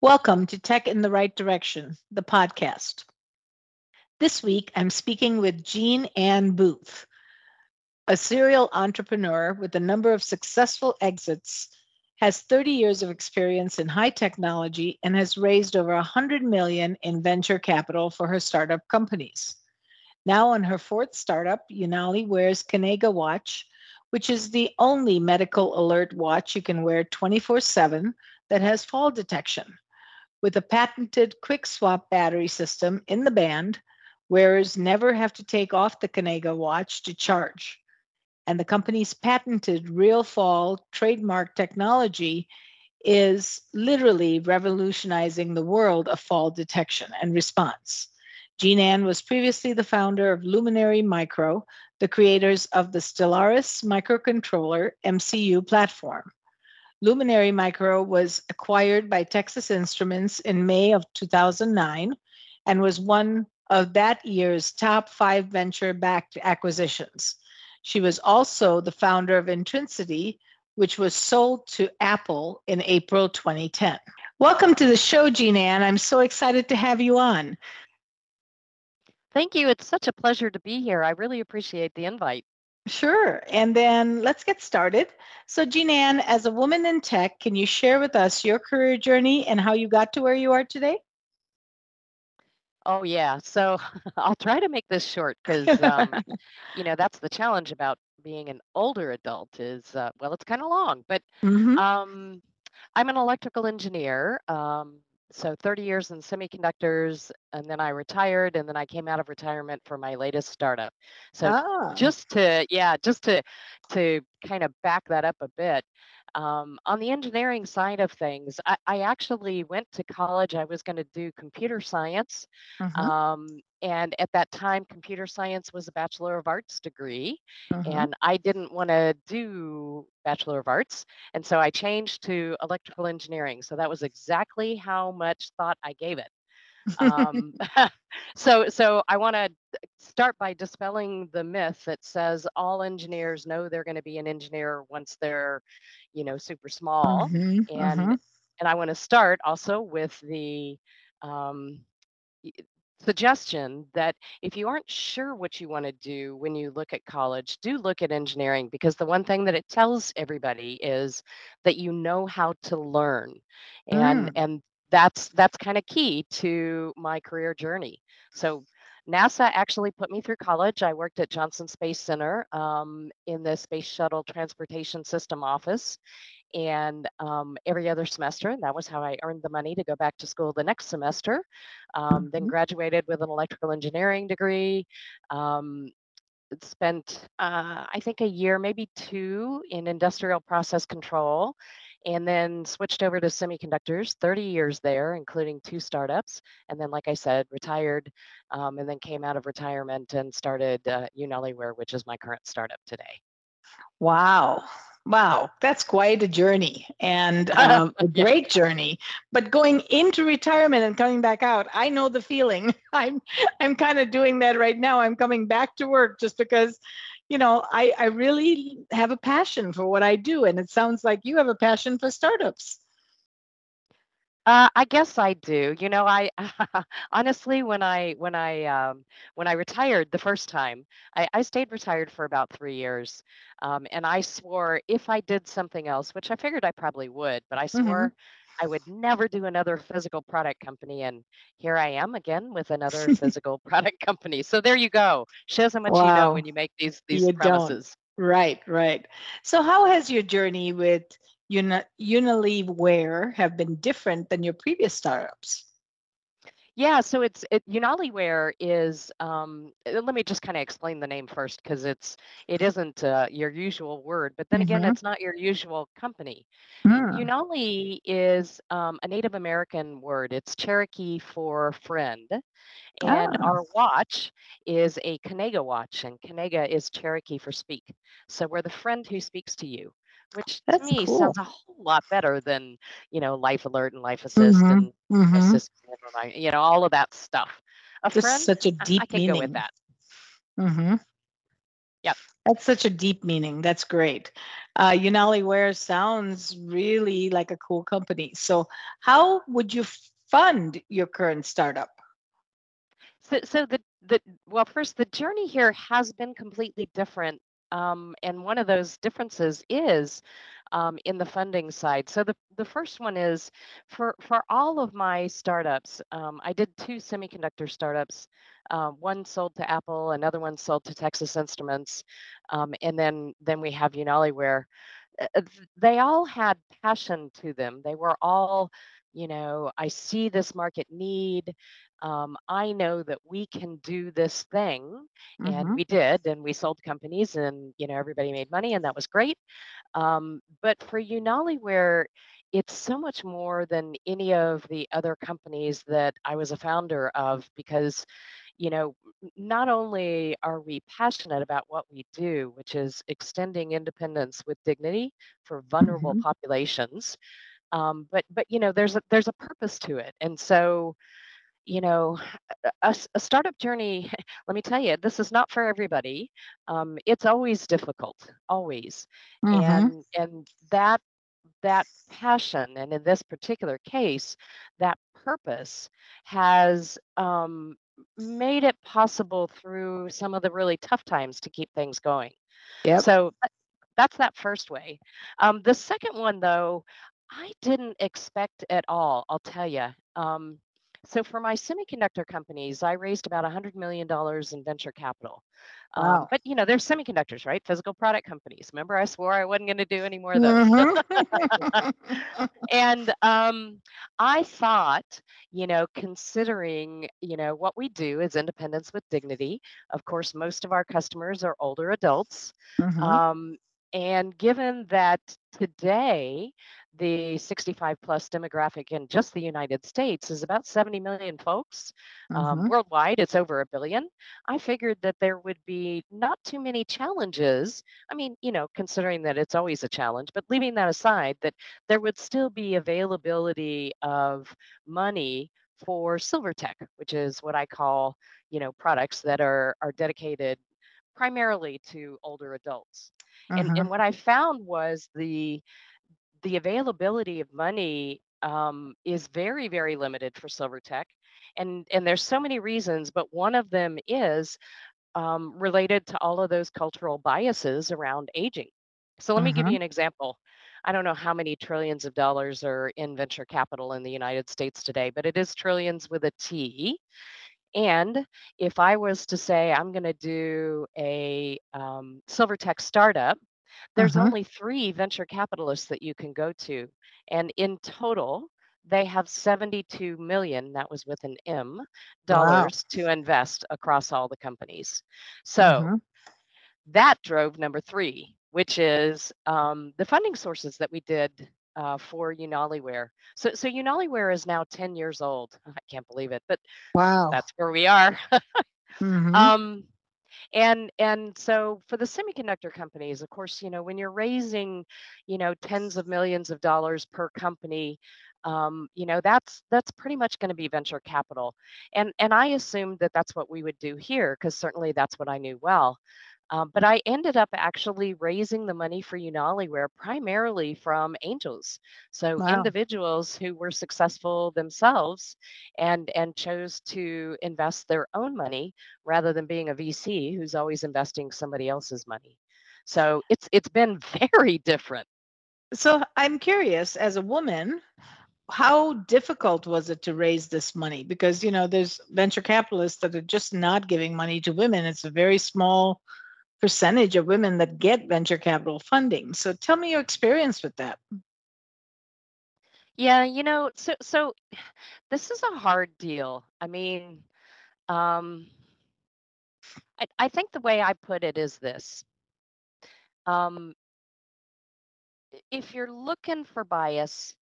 Welcome to Tech in the Right Direction, the podcast. This week, I'm speaking with Jean Anne Booth, a serial entrepreneur with a number of successful exits, has 30 years of experience in high technology, and has raised over $100 million in venture capital for her startup companies. Now on her fourth startup, UnaliWear's Kanega Watch, which is the only medical alert watch you can wear 24/7 that has fall detection. With a patented quick swap battery system in the band, wearers never have to take off the Kanega watch to charge. And the company's patented real fall trademark technology is literally revolutionizing the world of fall detection and response. Jean Anne was previously the founder of Luminary Micro, the creators of the Stellaris microcontroller MCU platform. Luminary Micro was acquired by Texas Instruments in May of 2009 and was one of that year's top 5 venture-backed acquisitions. She was also the founder of Intrinsity, which was sold to Apple in April 2010. Welcome to the show, Jean Anne. I'm so excited to have you on. Thank you. It's such a pleasure to be here. I really appreciate the invite. Sure. And then let's get started. So Jean Anne, as a woman in tech, can you share with us your career journey and how you got to where you are today? Oh, yeah. So I'll try to make this short because, that's the challenge about being an older adult is, it's kind of long, but I'm an electrical engineer. So 30 years in semiconductors, and then I retired, and then I came out of retirement for my latest startup. So just to kind of back that up a bit, on the engineering side of things, I actually went to college. I was going to do computer science. And at that time, computer science was a Bachelor of Arts degree, and I didn't want to do Bachelor of Arts. And so I changed to electrical engineering. So that was exactly how much thought I gave it. So I want to start by dispelling the myth that says all engineers know they're going to be an engineer once they're, super small. And I want to start also with the suggestion that if you aren't sure what you want to do when you look at college, do look at engineering, because the one thing that it tells everybody is that you know how to learn. And that's kind of key to my career journey. So NASA actually put me through college. I worked at Johnson Space Center in the Space Shuttle Transportation System office. And every other semester, and that was how I earned the money to go back to school the next semester. Then graduated with an electrical engineering degree. Spent, I think, a year, maybe 2 in industrial process control. And then switched over to semiconductors, 30 years there, including 2 startups. And then, like I said, retired, and then came out of retirement and started UnaliWear, which is my current startup today. Wow, that's quite a journey and a great journey. But going into retirement and coming back out, I know the feeling. I'm kind of doing that right now. I'm coming back to work just because, I really have a passion for what I do. And it sounds like you have a passion for startups. I guess I do. I honestly, when I retired the first time, I stayed retired for about 3 years, and I swore if I did something else, which I figured I probably would, but I swore I would never do another physical product company, and here I am again with another physical product company. So there you go. Shows how much you know when you make these promises. Don't. Right. So how has your journey with UnaliWear have been different than your previous startups? Yeah, so UnaliWear is, let me just kind of explain the name first, because it isn't your usual word, but then again, it's not your usual company. Unali is a Native American word. It's Cherokee for friend. And our watch is a Kanega watch, and Kanega is Cherokee for speak. So we're the friend who speaks to you. Which to me sounds a whole lot better than, Life Alert and Life Assist and Assist, all of that stuff. Just such a deep meaning. I can go with that. Yep. That's such a deep meaning. That's great. UnaliWear sounds really like a cool company. So how would you fund your current startup? So, first, the journey here has been completely different. And one of those differences is in the funding side. So the first one is for all of my startups, I did two semiconductor startups. One sold to Apple, another one sold to Texas Instruments, and then we have UnaliWear. They all had passion to them. They were all, I see this market need. I know that we can do this thing, and we did, and we sold companies, and everybody made money, and that was great. But for UnaliWear, it's so much more than any of the other companies that I was a founder of, because not only are we passionate about what we do, which is extending independence with dignity for vulnerable populations, but there's a purpose to it, and so. A startup journey, let me tell you, this is not for everybody. It's always difficult, always. And that passion, and in this particular case, that purpose has made it possible through some of the really tough times to keep things going. Yep. So that's that first way. The second one, though, I didn't expect at all, I'll tell you. So for my semiconductor companies, I raised about $100 million in venture capital. Wow. But, they're semiconductors, right? Physical product companies. Remember, I swore I wasn't going to do any more of those. And I thought, considering, what we do is independence with dignity. Of course, most of our customers are older adults. And given that today, the 65 plus demographic in just the United States is about 70 million folks. Worldwide, it's over 1 billion. I figured that there would be not too many challenges. I mean, considering that it's always a challenge, but leaving that aside, that there would still be availability of money for SilverTech, which is what I call, products that are dedicated primarily to older adults. And what I found was the availability of money is very, very limited for SilverTech. And there's so many reasons, but one of them is related to all of those cultural biases around aging. So let me give you an example. I don't know how many trillions of dollars are in venture capital in the United States today, but it is trillions with a T. And if I was to say I'm going to do a SilverTech startup, there's only 3 venture capitalists that you can go to. And in total, they have 72 million, that was with an M, dollars to invest across all the companies. So that drove number 3, which is the funding sources that we did for UnaliWear. So UnaliWear is now 10 years old. I can't believe it, but that's where we are. And so for the semiconductor companies, of course, when you're raising, tens of millions of dollars per company, that's pretty much going to be venture capital. And I assumed that that's what we would do here, because certainly that's what I knew well. But I ended up actually raising the money for UnaliWear primarily from angels, so individuals who were successful themselves and chose to invest their own money rather than being a VC who's always investing somebody else's money. So it's been very different. So I'm curious, as a woman, how difficult was it to raise this money? Because there's venture capitalists that are just not giving money to women. It's a very small percentage of women that get venture capital funding. So tell me your experience with that. Yeah, so this is a hard deal. I mean, I think the way I put it is this. If you're looking for bias,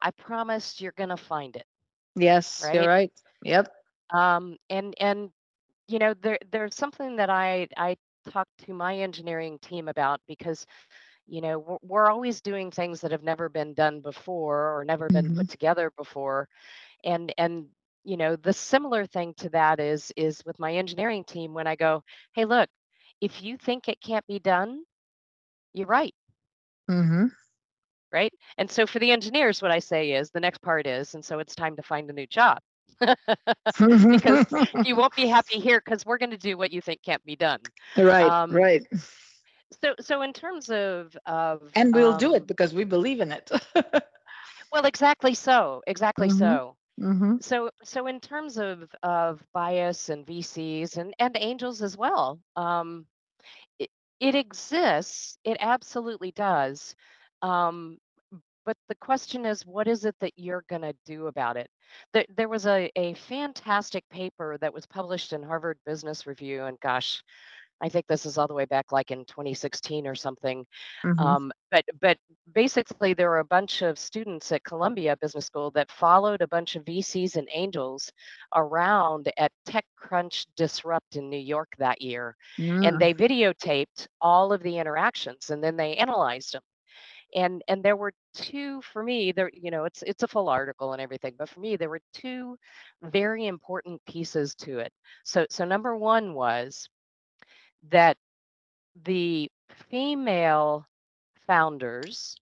I promise you're going to find it. Yes, right? You're right. Yep. There's something that I talk to my engineering team about, because we're always doing things that have never been done before or never been put together before, and the similar thing to that is with my engineering team when I go, hey, look, if you think it can't be done, you're right. Mm-hmm. Right. And so for the engineers, what I say is the next part is, and so it's time to find a new job. Because you won't be happy here because we're going to do what you think can't be done. Right. Right. So in terms of and we'll do it because we believe in it. Well, exactly so. Exactly mm-hmm. so. Mm-hmm. So in terms of bias and VCs and angels as well, it exists. It absolutely does. But the question is, what is it that you're going to do about it? There was a fantastic paper that was published in Harvard Business Review, and gosh, I think this is all the way back like in 2016 or something. Mm-hmm. But basically, there were a bunch of students at Columbia Business School that followed a bunch of VCs and angels around at TechCrunch Disrupt in New York that year. Yeah. And they videotaped all of the interactions, and then they analyzed them. And there were two, for me, there, you know, it's a full article and everything, but for me, there were two very important pieces to it. So number one was that the female founders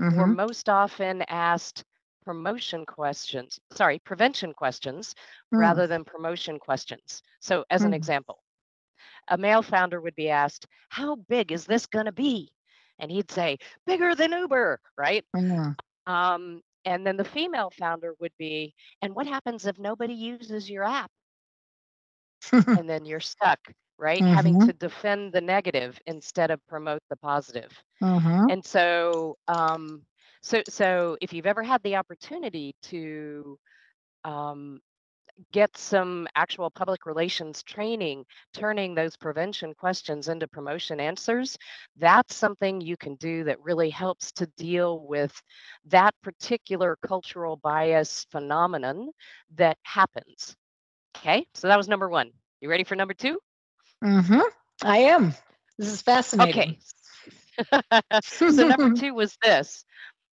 mm-hmm. were most often asked prevention questions mm-hmm. rather than promotion questions. So as mm-hmm. an example, a male founder would be asked, how big is this going to be? And he'd say, bigger than Uber, right? Yeah. And then the female founder would be, and what happens if nobody uses your app? And then you're stuck, right? Mm-hmm. Having to defend the negative instead of promote the positive. Mm-hmm. And so if you've ever had the opportunity to get some actual public relations training, turning those prevention questions into promotion answers, that's something you can do that really helps to deal with that particular cultural bias phenomenon that happens. Okay, so that was number one. You ready for number two? Mm-hmm. I am. This is fascinating. Okay. So number two was this.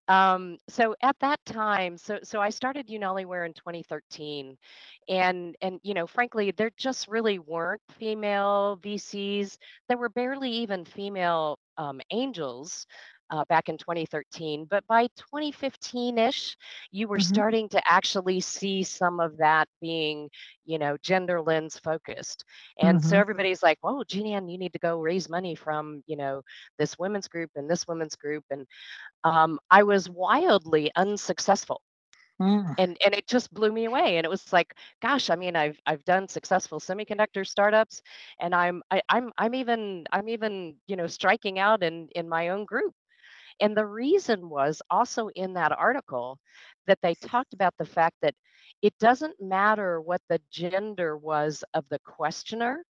So at that time, so I started UnaliWear in 2013, and you know, frankly, there just really weren't female VCs. There were barely even female angels back in 2013. But by 2015-ish, you were mm-hmm. starting to actually see some of that being, you know, gender lens focused. And mm-hmm. so everybody's like, "Whoa, Jean Anne, you need to go raise money from, you know, this women's group and this women's group." And I was wildly unsuccessful. And it just blew me away. And it was like, gosh, I mean, I've done successful semiconductor startups, and I'm even you know, striking out in my own group. And the reason was also in that article that they talked about the fact that it doesn't matter what the gender was of the questioner.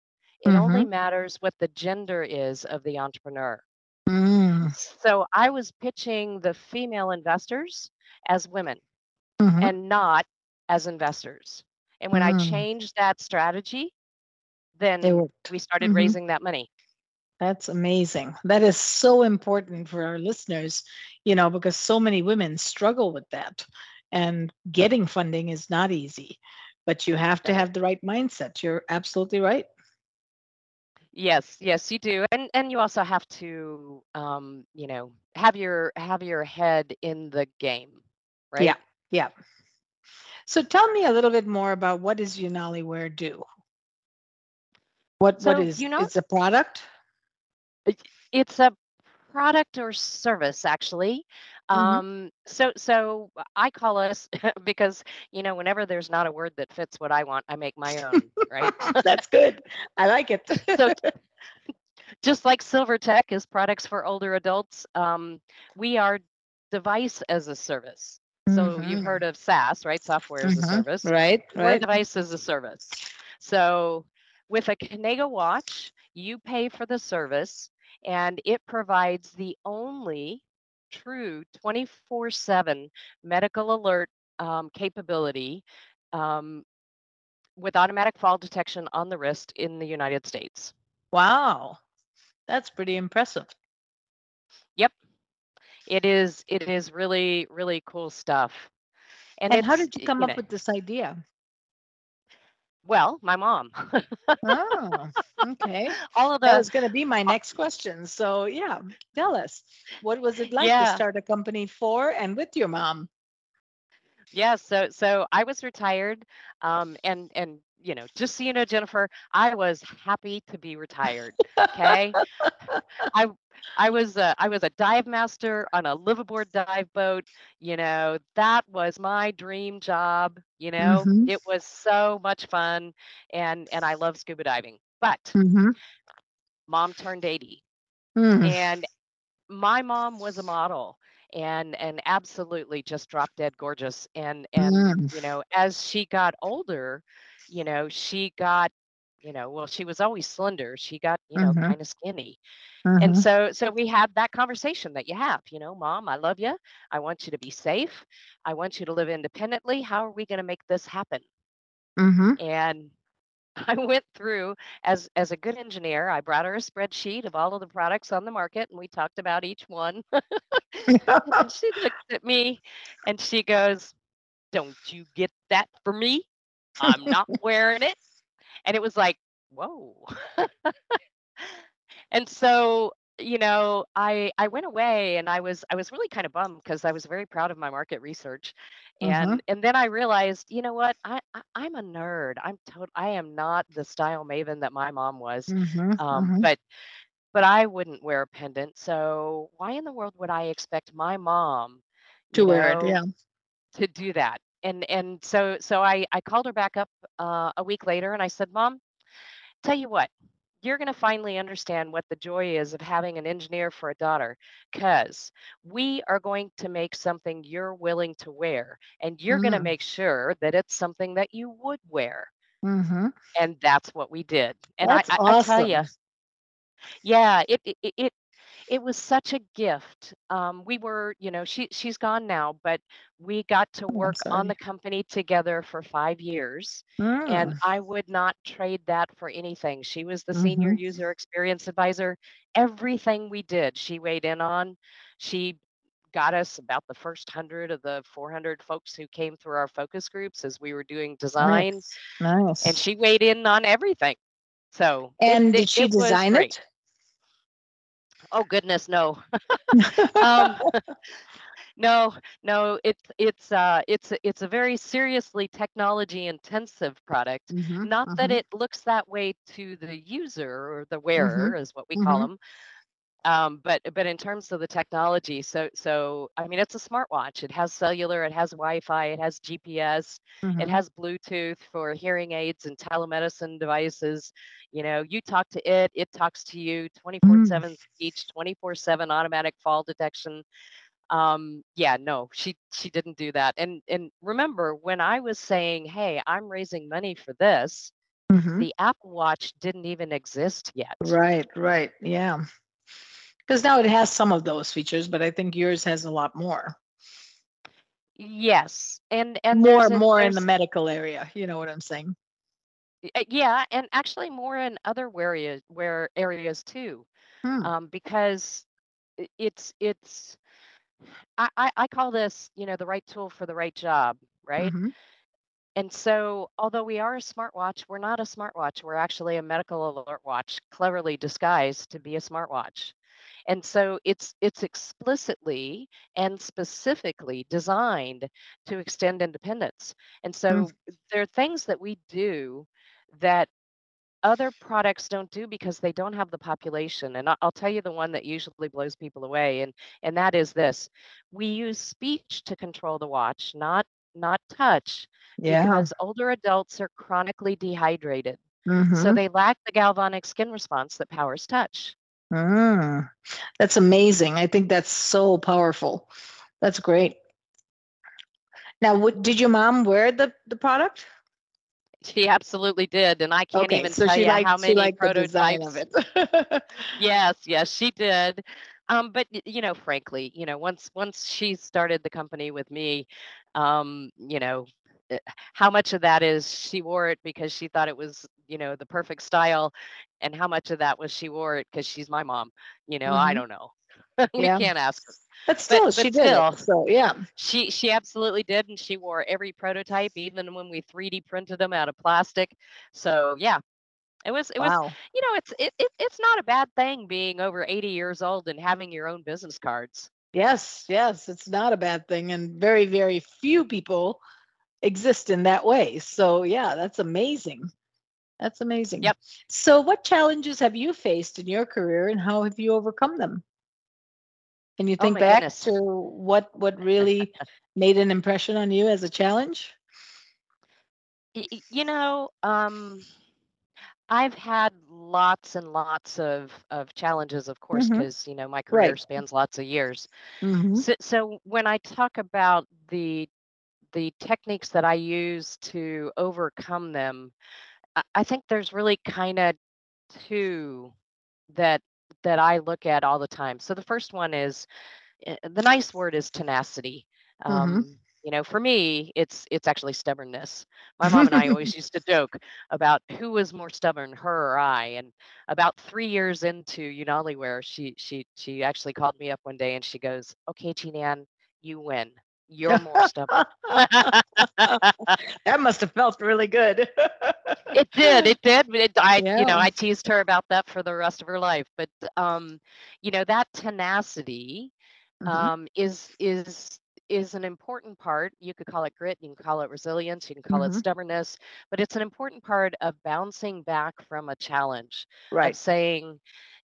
It mm-hmm. only matters what the gender is of the entrepreneur. Mm. So I was pitching the female investors as women mm-hmm. and not as investors. And when I changed that strategy, then we started mm-hmm. raising that money. That's amazing. That is so important for our listeners, you know, because so many women struggle with that, and getting funding is not easy, but you have to have the right mindset. You're absolutely right. Yes, you do. And you also have to, you know, have your head in the game, right? Yeah. So tell me a little bit more about what does UnaliWear do? What is, you know, it's a product? It's a product or service, actually. Mm-hmm. So I call us, because, you know, whenever there's not a word that fits what I want, I make my own, right? That's good. I like it. So just like SilverTech is products for older adults, we are device as a service. So mm-hmm. you've heard of SaaS, right? Software mm-hmm. as a service. Right. We're device as a service. So with a Kanega watch, you pay for the service, and it provides the only true 24/7 medical alert capability with automatic fall detection on the wrist in the United States. Wow, that's pretty impressive. Yep, it is really, really cool stuff. And how did you come up with this idea? Well, my mom. Oh, okay. All of those. That was going to be my next question. So yeah, tell us, what was it like to start a company for and with your mom? Yeah, so I was retired, and you know, just so you know, Jennifer, I was happy to be retired. Okay, I was a dive master on a liveaboard dive boat. You know, that was my dream job. You know, it was so much fun, and I love scuba diving. But mom turned 80, and my mom was a model. And absolutely just drop dead gorgeous. And you know, as she got older, you know, she got, you know, well, she was always slender. She got, you know, kind of skinny. And so we had that conversation that you have, you know, Mom, I love you. I want you to be safe. I want you to live independently. How are we going to make this happen? And I went through, as a good engineer, I brought her a spreadsheet of all of the products on the market, and we talked about each one. And she looked at me, and she goes, "Don't you get that for me? I'm not wearing it." And it was like, whoa. And so, you know, I went away, and I was really kind of bummed because I was very proud of my market research, and then I realized, you know what, I'm a nerd. I am not the style maven that my mom was, but I wouldn't wear a pendant. So why in the world would I expect my mom to wear it? Yeah, to do that. And so I called her back up a week later, and I said, "Mom, tell you what. You're going to finally understand what the joy is of having an engineer for a daughter, because we are going to make something you're willing to wear, and you're going to make sure that it's something that you would wear." And that's what we did. And that's awesome. I tell you, yeah, it was such a gift. We were, you know, she's gone now, but we got to work on the company together for 5 years, and I would not trade that for anything. She was the senior user experience advisor. Everything we did, she weighed in on. She got us about the first 100 of the 400 folks who came through our focus groups as we were doing design. Nice. And she weighed in on everything. So, and did she design it? Oh, goodness, no. No, it's a very seriously technology intensive product. Not that it looks that way to the user or the wearer is what we call them. But in terms of the technology, so I mean, it's a smartwatch. It has cellular, it has Wi-Fi, it has GPS, it has Bluetooth for hearing aids and telemedicine devices. You know, you talk to it, it talks to you. 24/7 speech, 24/7 automatic fall detection. Yeah, no, she didn't do that. And remember, when I was saying, "Hey, I'm raising money for this," the Apple Watch didn't even exist yet. Right, yeah. Because now it has some of those features, but I think yours has a lot more. Yes, and more in the medical area. You know what I'm saying? Yeah, and actually more in other areas too, because it's. I call this, you know, the right tool for the right job, right? And so, although we are a smartwatch, we're not a smartwatch. We're actually a medical alert watch, cleverly disguised to be a smartwatch. And so it's explicitly and specifically designed to extend independence. And so there are things that we do that other products don't do because they don't have the population. And I'll tell you the one that usually blows people away, and that is this. We use speech to control the watch, not touch, because older adults are chronically dehydrated. So they lack the galvanic skin response that powers touch. That's amazing. I think that's so powerful. That's great. Now, did your mom wear the product? She absolutely did. And I can't even tell you how many prototypes of it. Yes, she did. But, you know, frankly, you know, once she started the company with me, you know, how much of that is she wore it because she thought it was, you know, the perfect style, and how much of that was she wore it because she's my mom? You know, I don't know. We can't ask her. But she still did. So yeah, she absolutely did, and she wore every prototype, even when we 3D printed them out of plastic. So yeah, it was. You know, it's not a bad thing being over 80 years old and having your own business cards. Yes, it's not a bad thing, and very, very few people exist in that way. So yeah, that's amazing. That's amazing. Yep. So what challenges have you faced in your career, and how have you overcome them? Can you think back to what really made an impression on you as a challenge? You know, I've had lots and lots of challenges, of course, because, you know, my career spans lots of years. So when I talk about the techniques that I use to overcome them, I think there's really kind of two that I look at all the time. So the first one is, the nice word is tenacity. You know, for me, it's actually stubbornness. My mom and I always used to joke about who was more stubborn, her or I. And about 3 years into UnaliWear, she actually called me up one day and she goes, "Okay, Jean Anne, you win. You're more stubborn." That must have felt really good. It did. I teased her about that for the rest of her life. But, you know, that tenacity is an important part. You could call it grit, you can call it resilience, you can call it stubbornness, but it's an important part of bouncing back from a challenge. Right. Of saying,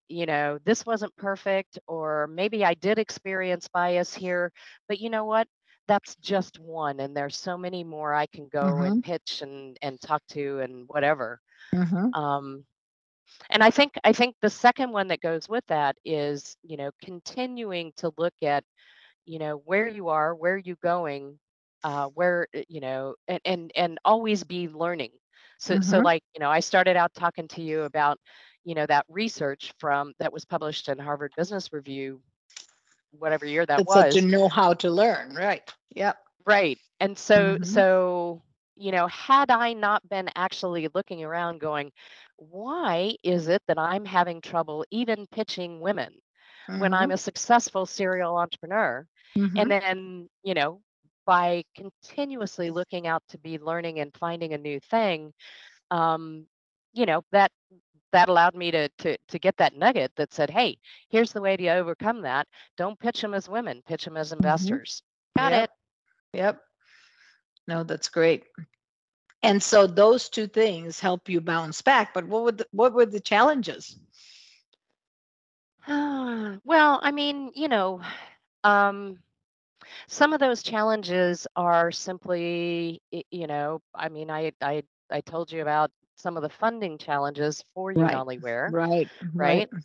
you know, this wasn't perfect, or maybe I did experience bias here, but you know what? That's just one, and there's so many more I can go and pitch and talk to and whatever. And I think the second one that goes with that is, you know, continuing to look at, you know, where you are, where you're going, where, you know, and always be learning. So like, you know, I started out talking to you about, you know, that research that was published in Harvard Business Review, whatever year that was. To know how to learn, right? Yep. Right. And so you know, had I not been actually looking around, going, why is it that I'm having trouble even pitching women when I'm a successful serial entrepreneur? And then, you know, by continuously looking out to be learning and finding a new thing, you know, that allowed me to get that nugget that said, hey, here's the way to overcome that. Don't pitch them as women, pitch them as investors. Got it. Yep. No, that's great. And so those two things help you bounce back. But what were the challenges? Well, I mean, you know, some of those challenges are simply, you know, I mean, I told you about some of the funding challenges for UnaliWear. Right.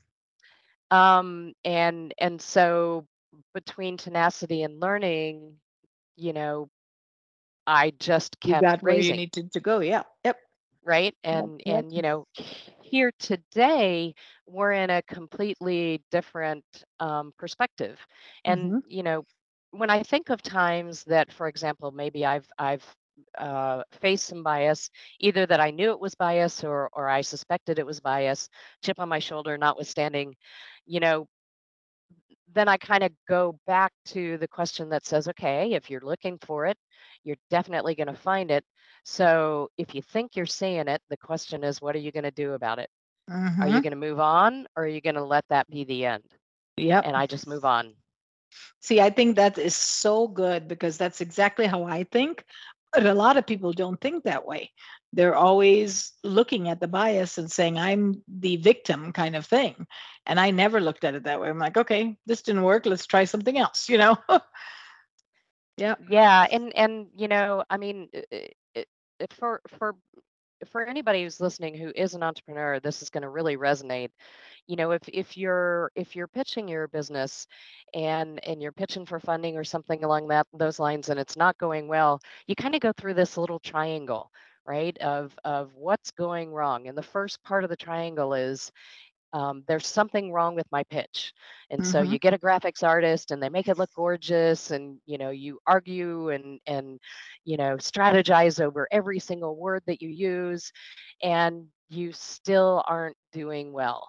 And so between tenacity and learning, you know, I just kept raising. Where you needed to go. Yeah. Yep. Right. And you know, here today, we're in a completely different perspective. And, you know, when I think of times that, for example, maybe I've faced some bias, either that I knew it was bias or I suspected it was bias, chip on my shoulder notwithstanding, you know, then I kind of go back to the question that says, okay, if you're looking for it, you're definitely going to find it. So if you think you're seeing it, the question is, what are you going to do about it? Are you going to move on, or are you going to let that be the end? Yeah. And I just move on. See, I think that is so good, because that's exactly how I think. But a lot of people don't think that way. They're always looking at the bias and saying, I'm the victim kind of thing. And I never looked at it that way. I'm like, okay, this didn't work. Let's try something else, you know? Yeah. Yeah. And, you know, I mean, for anybody who's listening who is an entrepreneur, this is going to really resonate. You know, if you're pitching your business and you're pitching for funding or something along those lines, and it's not going well, you kind of go through this little triangle, right? Of what's going wrong. And the first part of the triangle is, there's something wrong with my pitch. And so you get a graphics artist and they make it look gorgeous, and, you know, you argue and, you know, strategize over every single word that you use, and you still aren't doing well.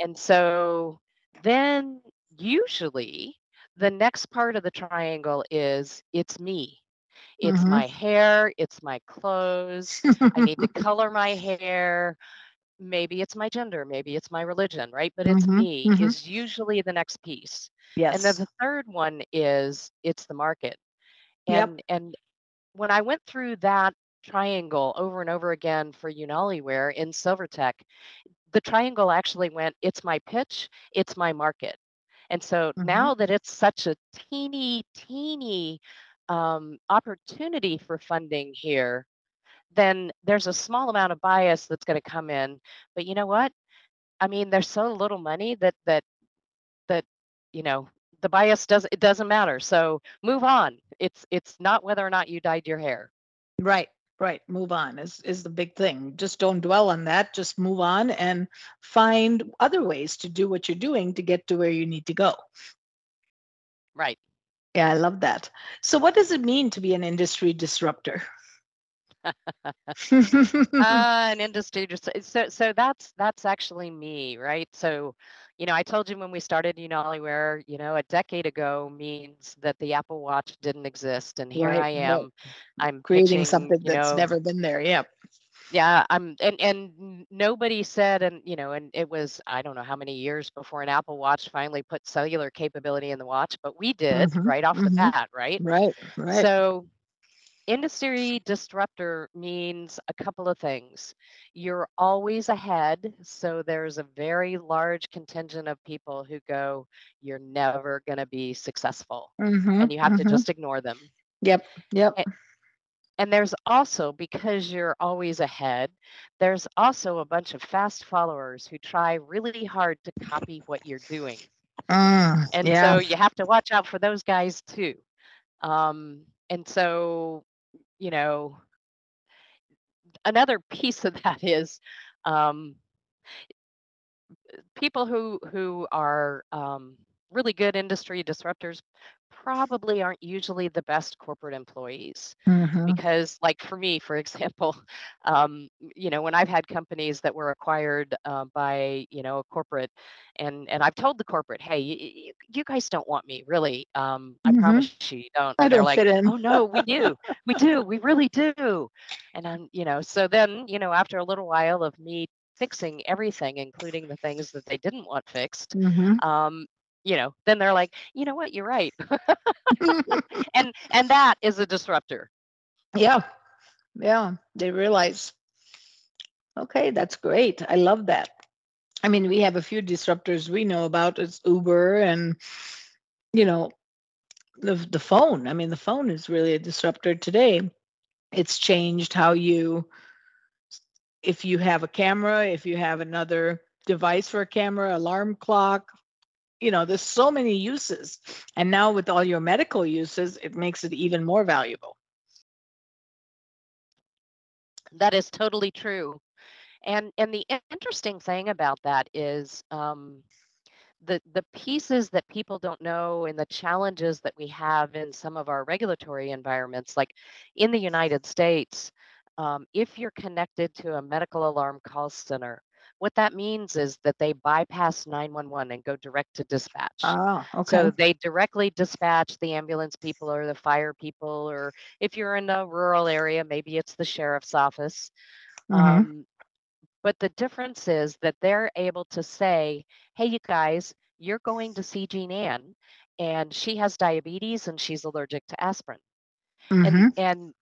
And so then usually the next part of the triangle is, it's me. It's mm-hmm. my hair, it's my clothes, I need to color my hair, maybe it's my gender, maybe it's my religion, right? But it's mm-hmm. me mm-hmm. is usually the next piece. Yes. And then the third one is, it's the market. And, yep. and when I went through that triangle over and over again for UnaliWear in SilverTech, the triangle actually went, it's my pitch, it's my market. And so mm-hmm. now that it's such a teeny opportunity for funding here, then there's a small amount of bias that's going to come in. But you know what? I mean, there's so little money that you know, the bias doesn't matter. So move on. It's not whether or not you dyed your hair. Right. Move on is the big thing. Just don't dwell on that. Just move on and find other ways to do what you're doing to get to where you need to go. Right. Yeah, I love that. So what does it mean to be an industry disruptor? An industry disruptor. So that's actually me, right? So, you know, I told you when we started UnaliWear, you know, a decade ago means that the Apple Watch didn't exist. And here I am. No. I'm creating pitching, something that's never been there. Yeah. Yeah. And nobody said, and, you know, and it was, I don't know how many years before an Apple Watch finally put cellular capability in the watch, but we did mm-hmm, right off mm-hmm. the bat, right? Right. So industry disruptor means a couple of things. You're always ahead. So there's a very large contingent of people who go, you're never going to be successful. Mm-hmm, and you have mm-hmm. to just ignore them. Yep. And there's also, because you're always ahead, there's also a bunch of fast followers who try really hard to copy what you're doing. So you have to watch out for those guys too. And so, you know, another piece of that is people who are really good industry disruptors probably aren't usually the best corporate employees. Mm-hmm. Because like for me, for example, you know, when I've had companies that were acquired by, you know, a corporate and I've told the corporate, hey, you guys don't want me really. I mm-hmm. promise you don't. And they're like, oh no, we do. We really do. And I'm, you know, so then, you know, after a little while of me fixing everything, including the things that they didn't want fixed, mm-hmm. You know, then they're like, you know what, you're right. and that is a disruptor. Yeah. They realize. Okay, that's great. I love that. I mean, we have a few disruptors we know about. It's Uber and, you know, the phone. I mean, the phone is really a disruptor today. It's changed how you, if you have a camera, if you have another device for a camera, alarm clock, you know, there's so many uses. And now with all your medical uses, it makes it even more valuable. That is totally true. And the interesting thing about that is the pieces that people don't know and the challenges that we have in some of our regulatory environments, like in the United States, if you're connected to a medical alarm call center, what that means is that they bypass 911 and go direct to dispatch. Oh, okay. So they directly dispatch the ambulance people or the fire people, or if you're in a rural area, maybe it's the sheriff's office. Mm-hmm. But the difference is that they're able to say, hey, you guys, you're going to see Jean Anne, and she has diabetes and she's allergic to aspirin. Mm-hmm. And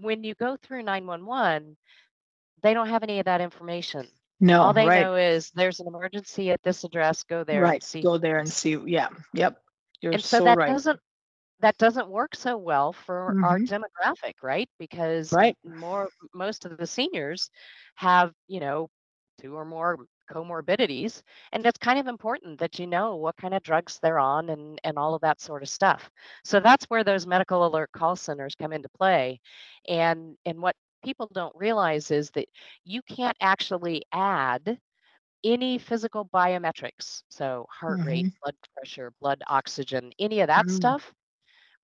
when you go through 911, they don't have any of that information. No, all they know is there's an emergency at this address. Go there and see. Go there and see. Yeah. Yep. You're and so, so that right. That doesn't work so well for mm-hmm. our demographic, right? Because most of the seniors have, you know, 2 or more comorbidities, and it's kind of important that you know what kind of drugs they're on and all of that sort of stuff. So that's where those medical alert call centers come into play, and what people don't realize is that you can't actually add any physical biometrics, so heart mm-hmm. rate, blood pressure, blood oxygen, any of that mm-hmm. stuff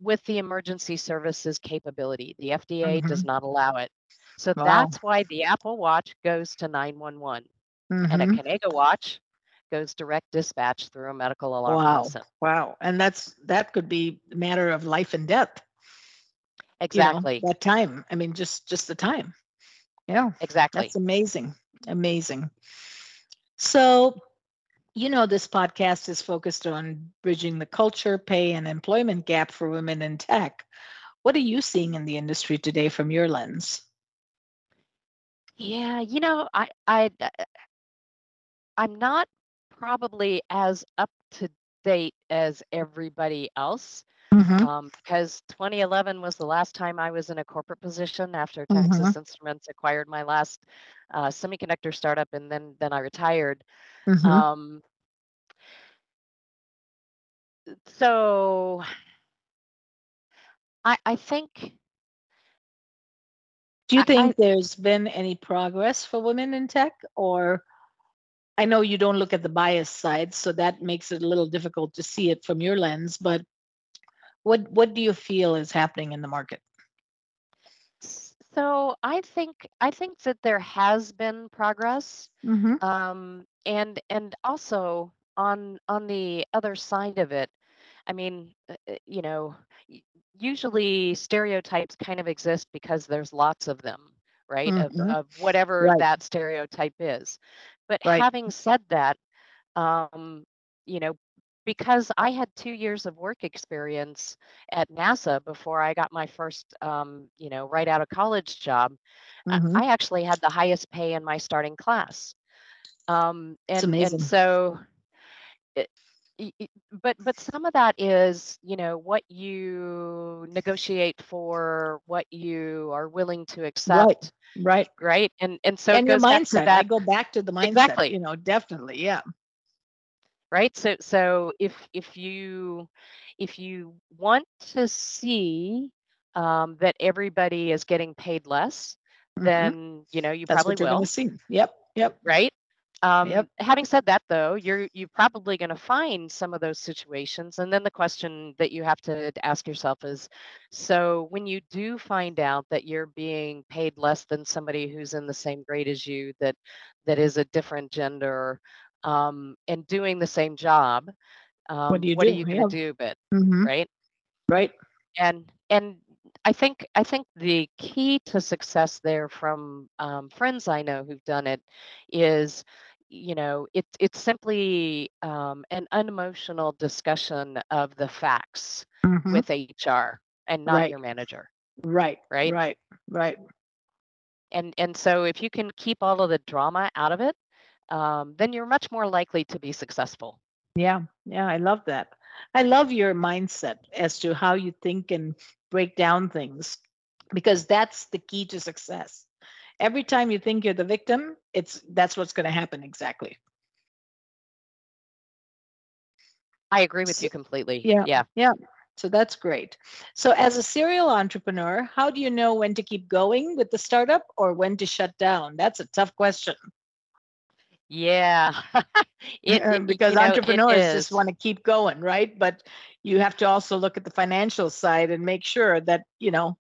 with the emergency services capability. The FDA mm-hmm. does not allow it. So that's why the Apple Watch goes to 911 mm-hmm. and a Kanega Watch goes direct dispatch through a medical alarm. Wow, system. Wow. And that could be a matter of life and death. Exactly. You know, that time. I mean, just the time. Yeah, exactly. That's amazing. Amazing. So, you know, this podcast is focused on bridging the culture, pay, and employment gap for women in tech. What are you seeing in the industry today from your lens? Yeah, you know, I'm not probably as up to date as everybody else, mm-hmm. Because 2011 was the last time I was in a corporate position after Texas mm-hmm. Instruments acquired my last semiconductor startup, and then I retired. Mm-hmm. So I think. Do you think there's been any progress for women in tech? Or I know you don't look at the bias side, so that makes it a little difficult to see it from your lens, but what do you feel is happening in the market? So I think that there has been progress, mm-hmm. And also on the other side of it, I mean, you know, usually stereotypes kind of exist because there's lots of them, right? Mm-hmm. Of whatever right. that stereotype is. But right. having said that, you know, because I had 2 years of work experience at NASA before I got my first, you know, right out of college job, mm-hmm. I actually had the highest pay in my starting class. And so, but some of that is, you know, what you negotiate for, what you are willing to accept. Right. Right. Right. And so and it goes your mindset. Back to that. I go back to the mindset. Exactly. You know, definitely. Yeah. Right. So if you want to see that everybody is getting paid less, mm-hmm. then you know you that's probably what you're will. Gonna see. Yep. Yep. Right. Yep. Having said that, though, you're probably going to find some of those situations, and then the question that you have to ask yourself is: so when you do find out that you're being paid less than somebody who's in the same grade as you, that is a different gender, and doing the same job, what are you going to do? But mm-hmm. right, and I think the key to success there from friends I know who've done it is, you know, it's simply an unemotional discussion of the facts mm-hmm. with HR and not right. your manager. Right. Right. Right. Right. And so if you can keep all of the drama out of it, then you're much more likely to be successful. Yeah. Yeah. I love that. I love your mindset as to how you think and break down things, because that's the key to success. Every time you think you're the victim, that's what's going to happen exactly. I agree with you completely. Yeah. Yeah. Yeah. So that's great. So as a serial entrepreneur, how do you know when to keep going with the startup or when to shut down? That's a tough question. Yeah, because entrepreneurs just want to keep going, right? But you have to also look at the financial side and make sure that, you know,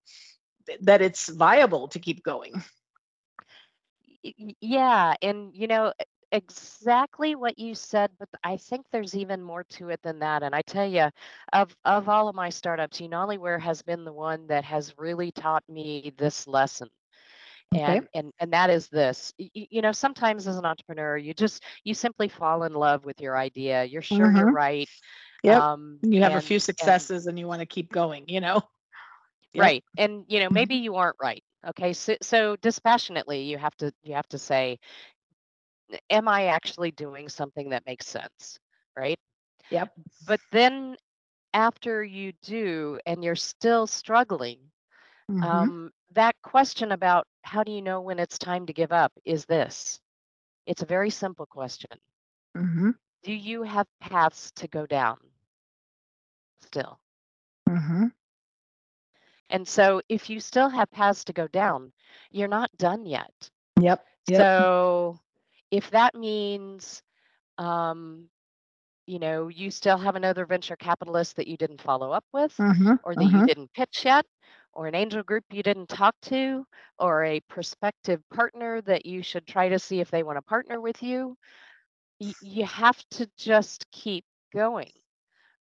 that it's viable to keep going. Yeah, and, you know, exactly what you said, but I think there's even more to it than that. And I tell you, of all of my startups, UnaliWear has been the one that has really taught me this lesson. And, okay. and that is this, you know, sometimes as an entrepreneur, you simply fall in love with your idea. You're sure mm-hmm. you're right. Yep. You have a few successes and you want to keep going, you know. Yep. Right. And, you know, maybe you aren't right. Okay. So dispassionately, you have to say, am I actually doing something that makes sense? Right. Yep. But then after you do, and you're still struggling, mm-hmm. That question about how do you know when it's time to give up is this. It's a very simple question. Mm-hmm. Do you have paths to go down still? Mm-hmm. And so if you still have paths to go down, you're not done yet. Yep. Yep. So if that means, you know, you still have another venture capitalist that you didn't follow up with mm-hmm. or that mm-hmm. you didn't pitch yet, or an angel group you didn't talk to, or a prospective partner that you should try to see if they want to partner with you. you have to just keep going,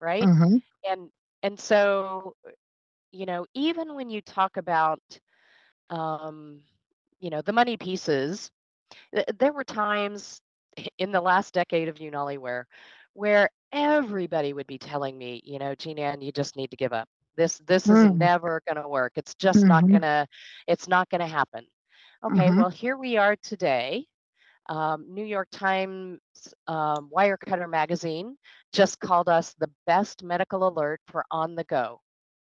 right? Mm-hmm. And so, you know, even when you talk about, you know, the money pieces, there were times in the last decade of UnaliWear where everybody would be telling me, you know, Jean Anne, you just need to give up. This is never going to work. It's just not going to happen. Okay, well, here we are today. New York Times Wirecutter magazine just called us the best medical alert for on the go.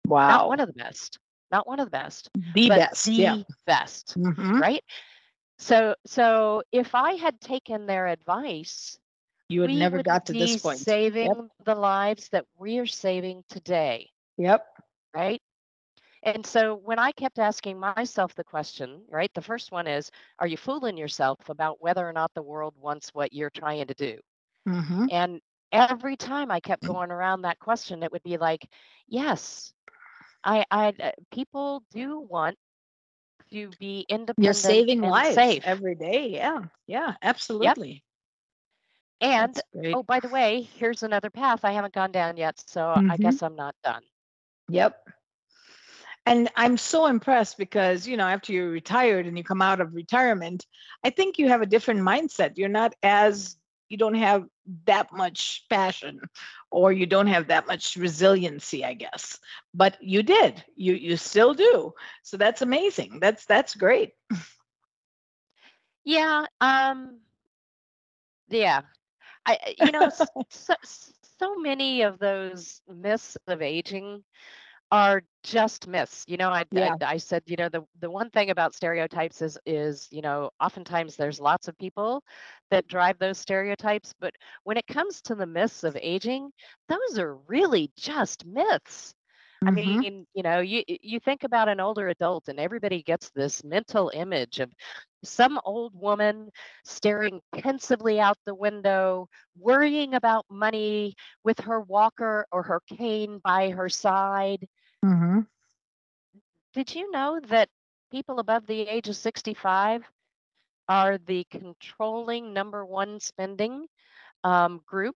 Wow. Not one of the best. Not one of the best. The best. The best. Mm-hmm. Right? So if I had taken their advice, you would never got to this point. Saving the lives that we are saving today. Yep. Right? And so when I kept asking myself the question, right, the first one is, are you fooling yourself about whether or not the world wants what you're trying to do? Mm-hmm. And every time I kept going around that question, it would be like, yes, I people do want to be independent. You're saving lives every day. Yeah. Yeah, absolutely. Yep. And, oh, by the way, here's another path I haven't gone down yet, so I guess I'm not done. Yep. And I'm so impressed because, you know, after you're retired and you come out of retirement, I think you have a different mindset. You're not as, you don't have that much passion, or you don't have that much resiliency, I guess. But you did. You still do. So that's amazing. That's great. Yeah. Yeah. You know, so many of those myths of aging are just myths. You know, I said, you know, the one thing about stereotypes is, you know, oftentimes there's lots of people that drive those stereotypes, but when it comes to the myths of aging, those are really just myths. I mean, you know, you think about an older adult and everybody gets this mental image of some old woman staring pensively out the window, worrying about money with her walker or her cane by her side. Mm-hmm. Did you know that people above the age of 65 are the controlling #1 spending group?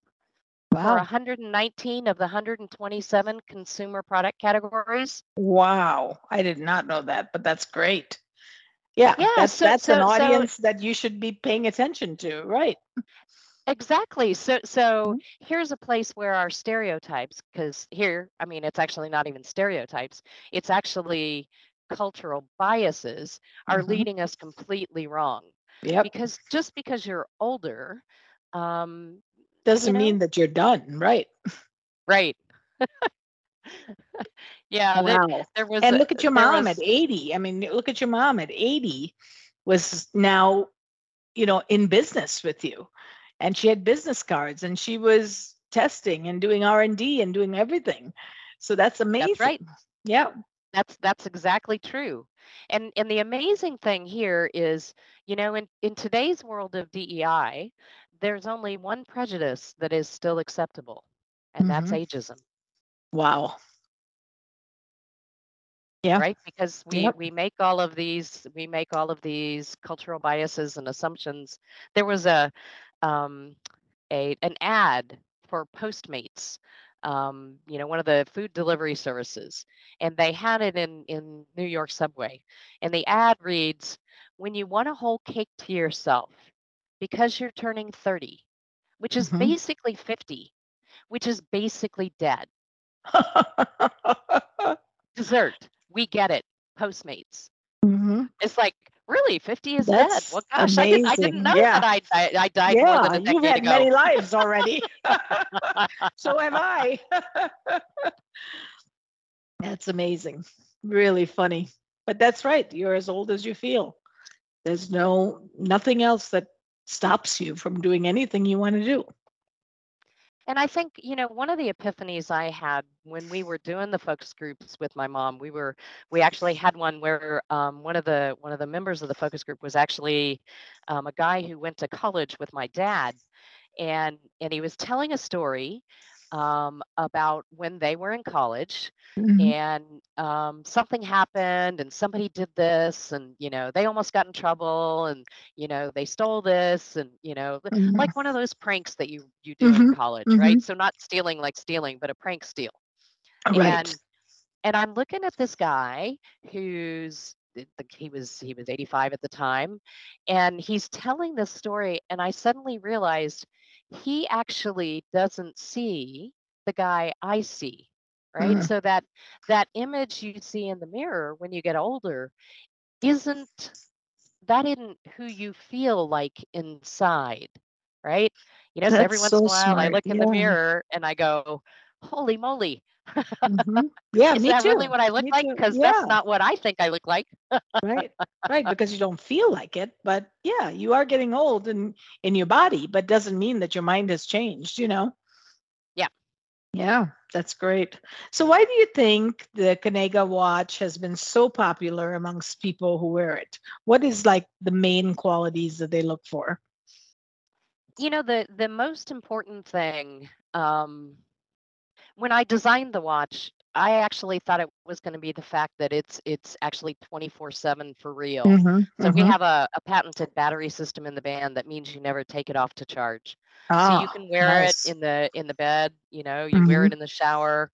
Wow. For 119 of the 127 consumer product categories. Wow. I did not know that, but that's great. Yeah that's an audience that you should be paying attention to, right? Exactly. So here's a place where our stereotypes, because here, I mean, it's actually not even stereotypes. It's actually cultural biases are leading us completely wrong. Yep. Because just because you're older, doesn't mean that you're done, right? Right. Yeah. Wow. There was, and look at your mom at 80. I mean, look at your mom at 80 was now, you know, in business with you. And she had business cards and she was testing and doing R&D and doing everything. So that's amazing. That's right. Yeah. That's exactly true. And the amazing thing here is, you know, in today's world of DEI, there's only one prejudice that is still acceptable, and that's ageism. Wow. Yeah. Right? Because we make all of these cultural biases and assumptions. There was an ad for Postmates, you know, one of the food delivery services, and they had it in New York subway. And the ad reads, "When you want a whole cake to yourself, because you're turning 30, which is basically 50, which is basically dead." Dessert. We get it. Postmates. It's like, really, 50 is dead? Well, gosh, I didn't know that I died more than a decade ago. You've had many lives already. So have I. That's amazing. Really funny. But that's right. You're as old as you feel. There's nothing else that stops you from doing anything you want to do. And I think, you know, one of the epiphanies I had when we were doing the focus groups with my mom, we actually had one where one of the members of the focus group was actually a guy who went to college with my dad, and he was telling a story about when they were in college, and something happened and somebody did this, and, you know, they almost got in trouble, and, you know, they stole this, and, you know, like one of those pranks that you do in college, right? So not stealing like stealing, but a prank steal. Right. And I'm looking at this guy who's, he was 85 at the time, and he's telling this story, and I suddenly realized he actually doesn't see the guy I see, right? So that image you see in the mirror when you get older isn't who you feel like inside, right? You know, every once in a while I look in the mirror and I go, holy moly. Yeah, me too. Is that really what I look like? Because that's not what I think I look like. Right, because you don't feel like it. But yeah, you are getting old in your body, but doesn't mean that your mind has changed, you know? Yeah. Yeah, that's great. So why do you think the Kanega watch has been so popular amongst people who wear it? What is like the main qualities that they look for? You know, the most important thing, when I designed the watch, I actually thought it was going to be the fact that it's actually 24/7 for real. So we have a patented battery system in the band that means you never take it off to charge. So you can wear it in the bed, you know, you wear it in the shower.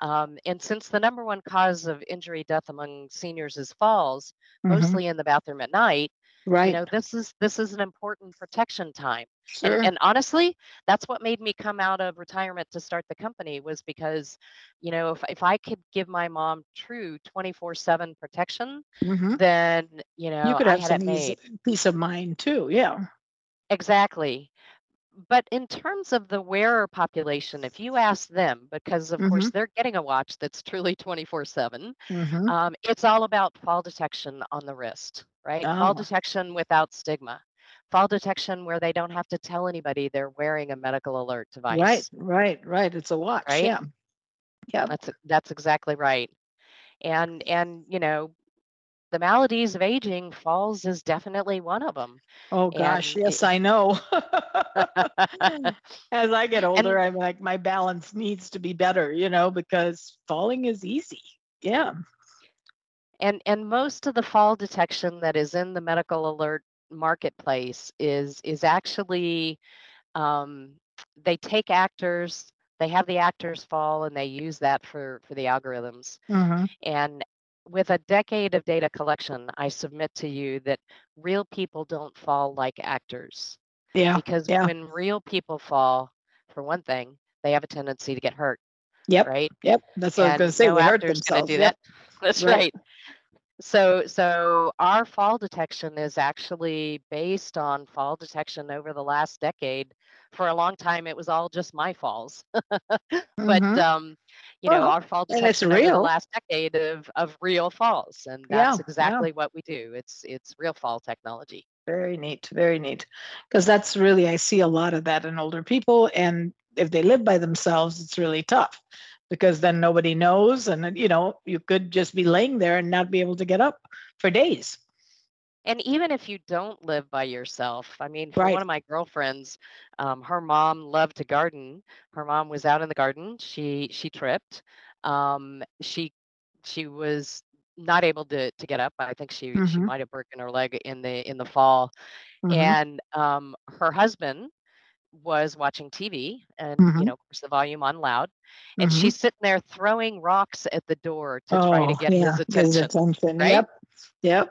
And since the number one cause of injury death among seniors is falls, mostly in the bathroom at night, right, you know, this is an important protection time. Sure. And honestly, that's what made me come out of retirement to start the company, was because, you know, if I could give my mom true 24/7 protection, then, you know, you could have some peace of mind too. Yeah, exactly. But in terms of the wearer population, if you ask them, because of course they're getting a watch that's truly 24/7, it's all about fall detection on the wrist, right? Fall detection without stigma. Fall detection where they don't have to tell anybody they're wearing a medical alert device. Right. It's a watch. Right? Yeah. That's exactly right. And you know, the maladies of aging, falls is definitely one of them. Oh gosh, yes, I know. As I get older, I'm like, my balance needs to be better, you know, because falling is easy. Yeah. And most of the fall detection that is in the medical alert marketplace is actually, they take actors, they have the actors fall, and they use that for the algorithms. And with a decade of data collection, I submit to you that real people don't fall like actors. Yeah. Because when real people fall, for one thing, they have a tendency to get hurt. Yep. Right. Yep. That's what I was going to say. We hurt themselves. Do that. That's right. So our fall detection is actually based on fall detection over the last decade. For a long time, it was all just my falls, but you know, our fall detection over the last decade of real falls, and that's exactly what we do. It's real fall technology. Very neat, because that's really, I see a lot of that in older people, and if they live by themselves, it's really tough, because then nobody knows, and you know, you could just be laying there and not be able to get up for days. And even if you don't live by yourself, I mean, for one of my girlfriends, her mom loved to garden. Her mom was out in the garden. She tripped. She was not able to get up. I think she might have broken her leg in the fall. And her husband was watching TV, and you know, of course, the volume on loud, and she's sitting there throwing rocks at the door to try to get his attention. Right? Yep.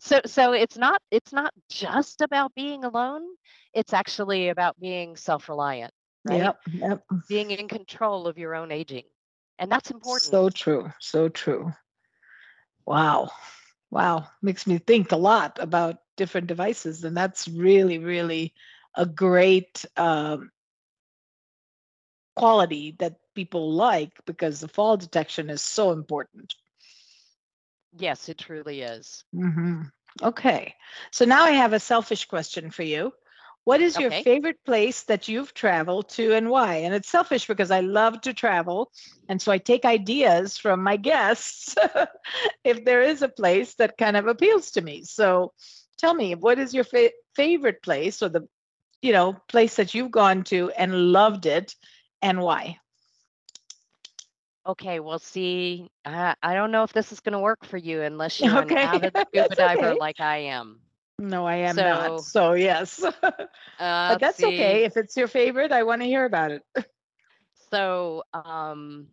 So it's not just about being alone. It's actually about being self-reliant. Right? Yep. Being in control of your own aging, and that's important. So true. Wow. Makes me think a lot about different devices, and that's really, really a great quality that people like, because the fall detection is so important. Yes, it truly is. Okay. So now I have a selfish question for you. What is your favorite place that you've traveled to, and why? And it's selfish because I love to travel, and so I take ideas from my guests if there is a place that kind of appeals to me. So tell me, what is your favorite place, or the place that you've gone to and loved it, and why? Okay, we'll see. I don't know if this is going to work for you unless you're an avid scuba diver like I am. No, I am not. So yes, but that's okay. If it's your favorite, I want to hear about it. So I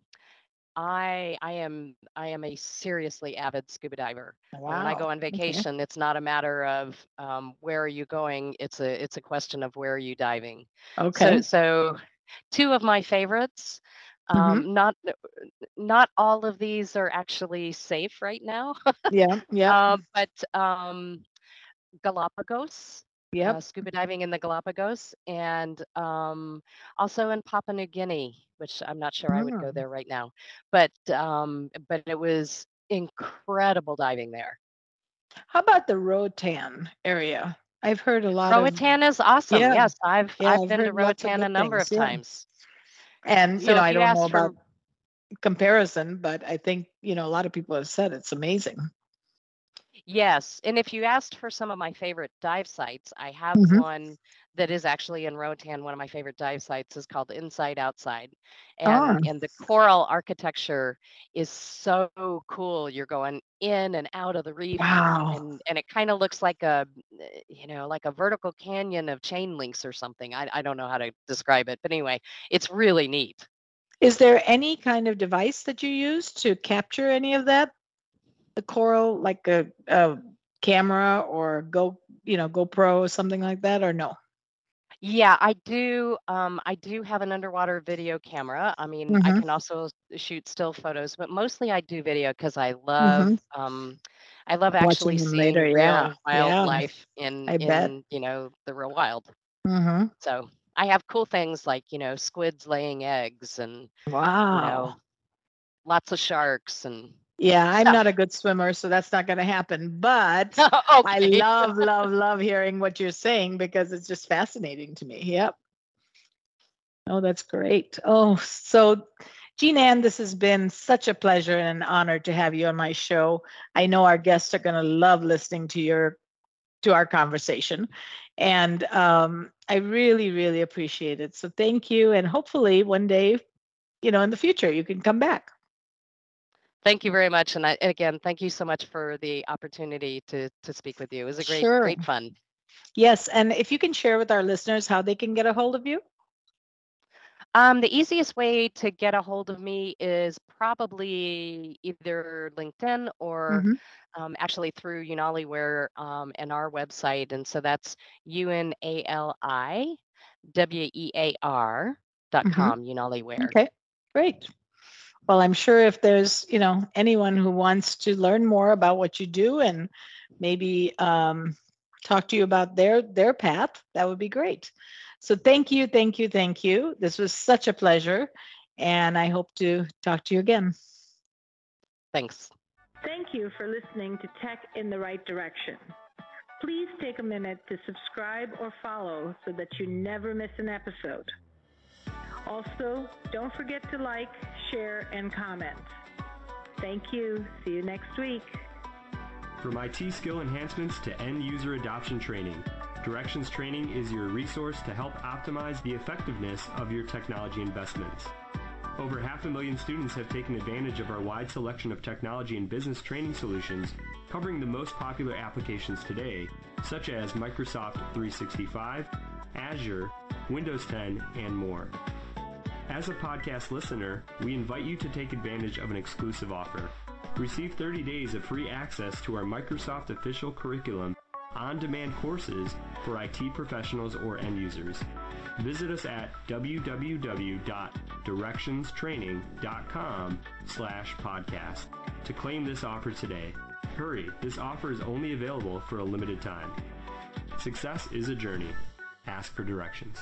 am a seriously avid scuba diver. Wow. When I go on vacation, it's not a matter of where are you going. It's a question of where are you diving. Okay. So two of my favorites. Not all of these are actually safe right now. But Galapagos. Scuba diving in the Galapagos, and also in Papua New Guinea, which I'm not sure I would go there right now. But it was incredible diving there. How about the Roatan area? I've heard a lot. Roatan is awesome. Yeah. Yes, I've been to Roatan a number of times. And, so you know, I don't know about comparison, but I think, you know, a lot of people have said it's amazing. Yes. And if you asked for some of my favorite dive sites, I have one that is actually in Roatan. One of my favorite dive sites is called Inside Outside. And the coral architecture is so cool. You're going in and out of the reef. Wow. And it kind of looks like a vertical canyon of chain links or something. I don't know how to describe it. But anyway, it's really neat. Is there any kind of device that you use to capture any of that? The coral, like a camera or GoPro or something like that, or no? Yeah, I do. I do have an underwater video camera. I mean, I can also shoot still photos, but mostly I do video because I love. I love actually seeing wildlife in the real wild. So I have cool things like squids laying eggs and lots of sharks and. Yeah, I'm not a good swimmer, so that's not going to happen. But okay. I love hearing what you're saying because it's just fascinating to me. Yep. Oh, that's great. Oh, so Jean Anne, this has been such a pleasure and an honor to have you on my show. I know our guests are going to love listening to our conversation, and I really, really appreciate it. So thank you, and hopefully one day, in the future, you can come back. Thank you very much. And again, thank you so much for the opportunity to speak with you. It was a great fun. Yes. And if you can share with our listeners how they can get a hold of you. The easiest way to get a hold of me is probably either LinkedIn or actually through UnaliWear and our website. And so that's UnaliWear.com, UnaliWear. Okay, great. Well, I'm sure if there's, anyone who wants to learn more about what you do and maybe talk to you about their path, that would be great. So thank you. This was such a pleasure, and I hope to talk to you again. Thanks. Thank you for listening to Tech in the Right Direction. Please take a minute to subscribe or follow so that you never miss an episode. Also, don't forget to like, share, and comment. Thank you. See you next week. From IT skill enhancements to end-user adoption training, Directions Training is your resource to help optimize the effectiveness of your technology investments. Over 500,000 students have taken advantage of our wide selection of technology and business training solutions covering the most popular applications today, such as Microsoft 365, Azure, Windows 10, and more. As a podcast listener, we invite you to take advantage of an exclusive offer. Receive 30 days of free access to our Microsoft official curriculum on-demand courses for IT professionals or end users. Visit us at www.directionstraining.com/podcast to claim this offer today. Hurry, this offer is only available for a limited time. Success is a journey. Ask for directions.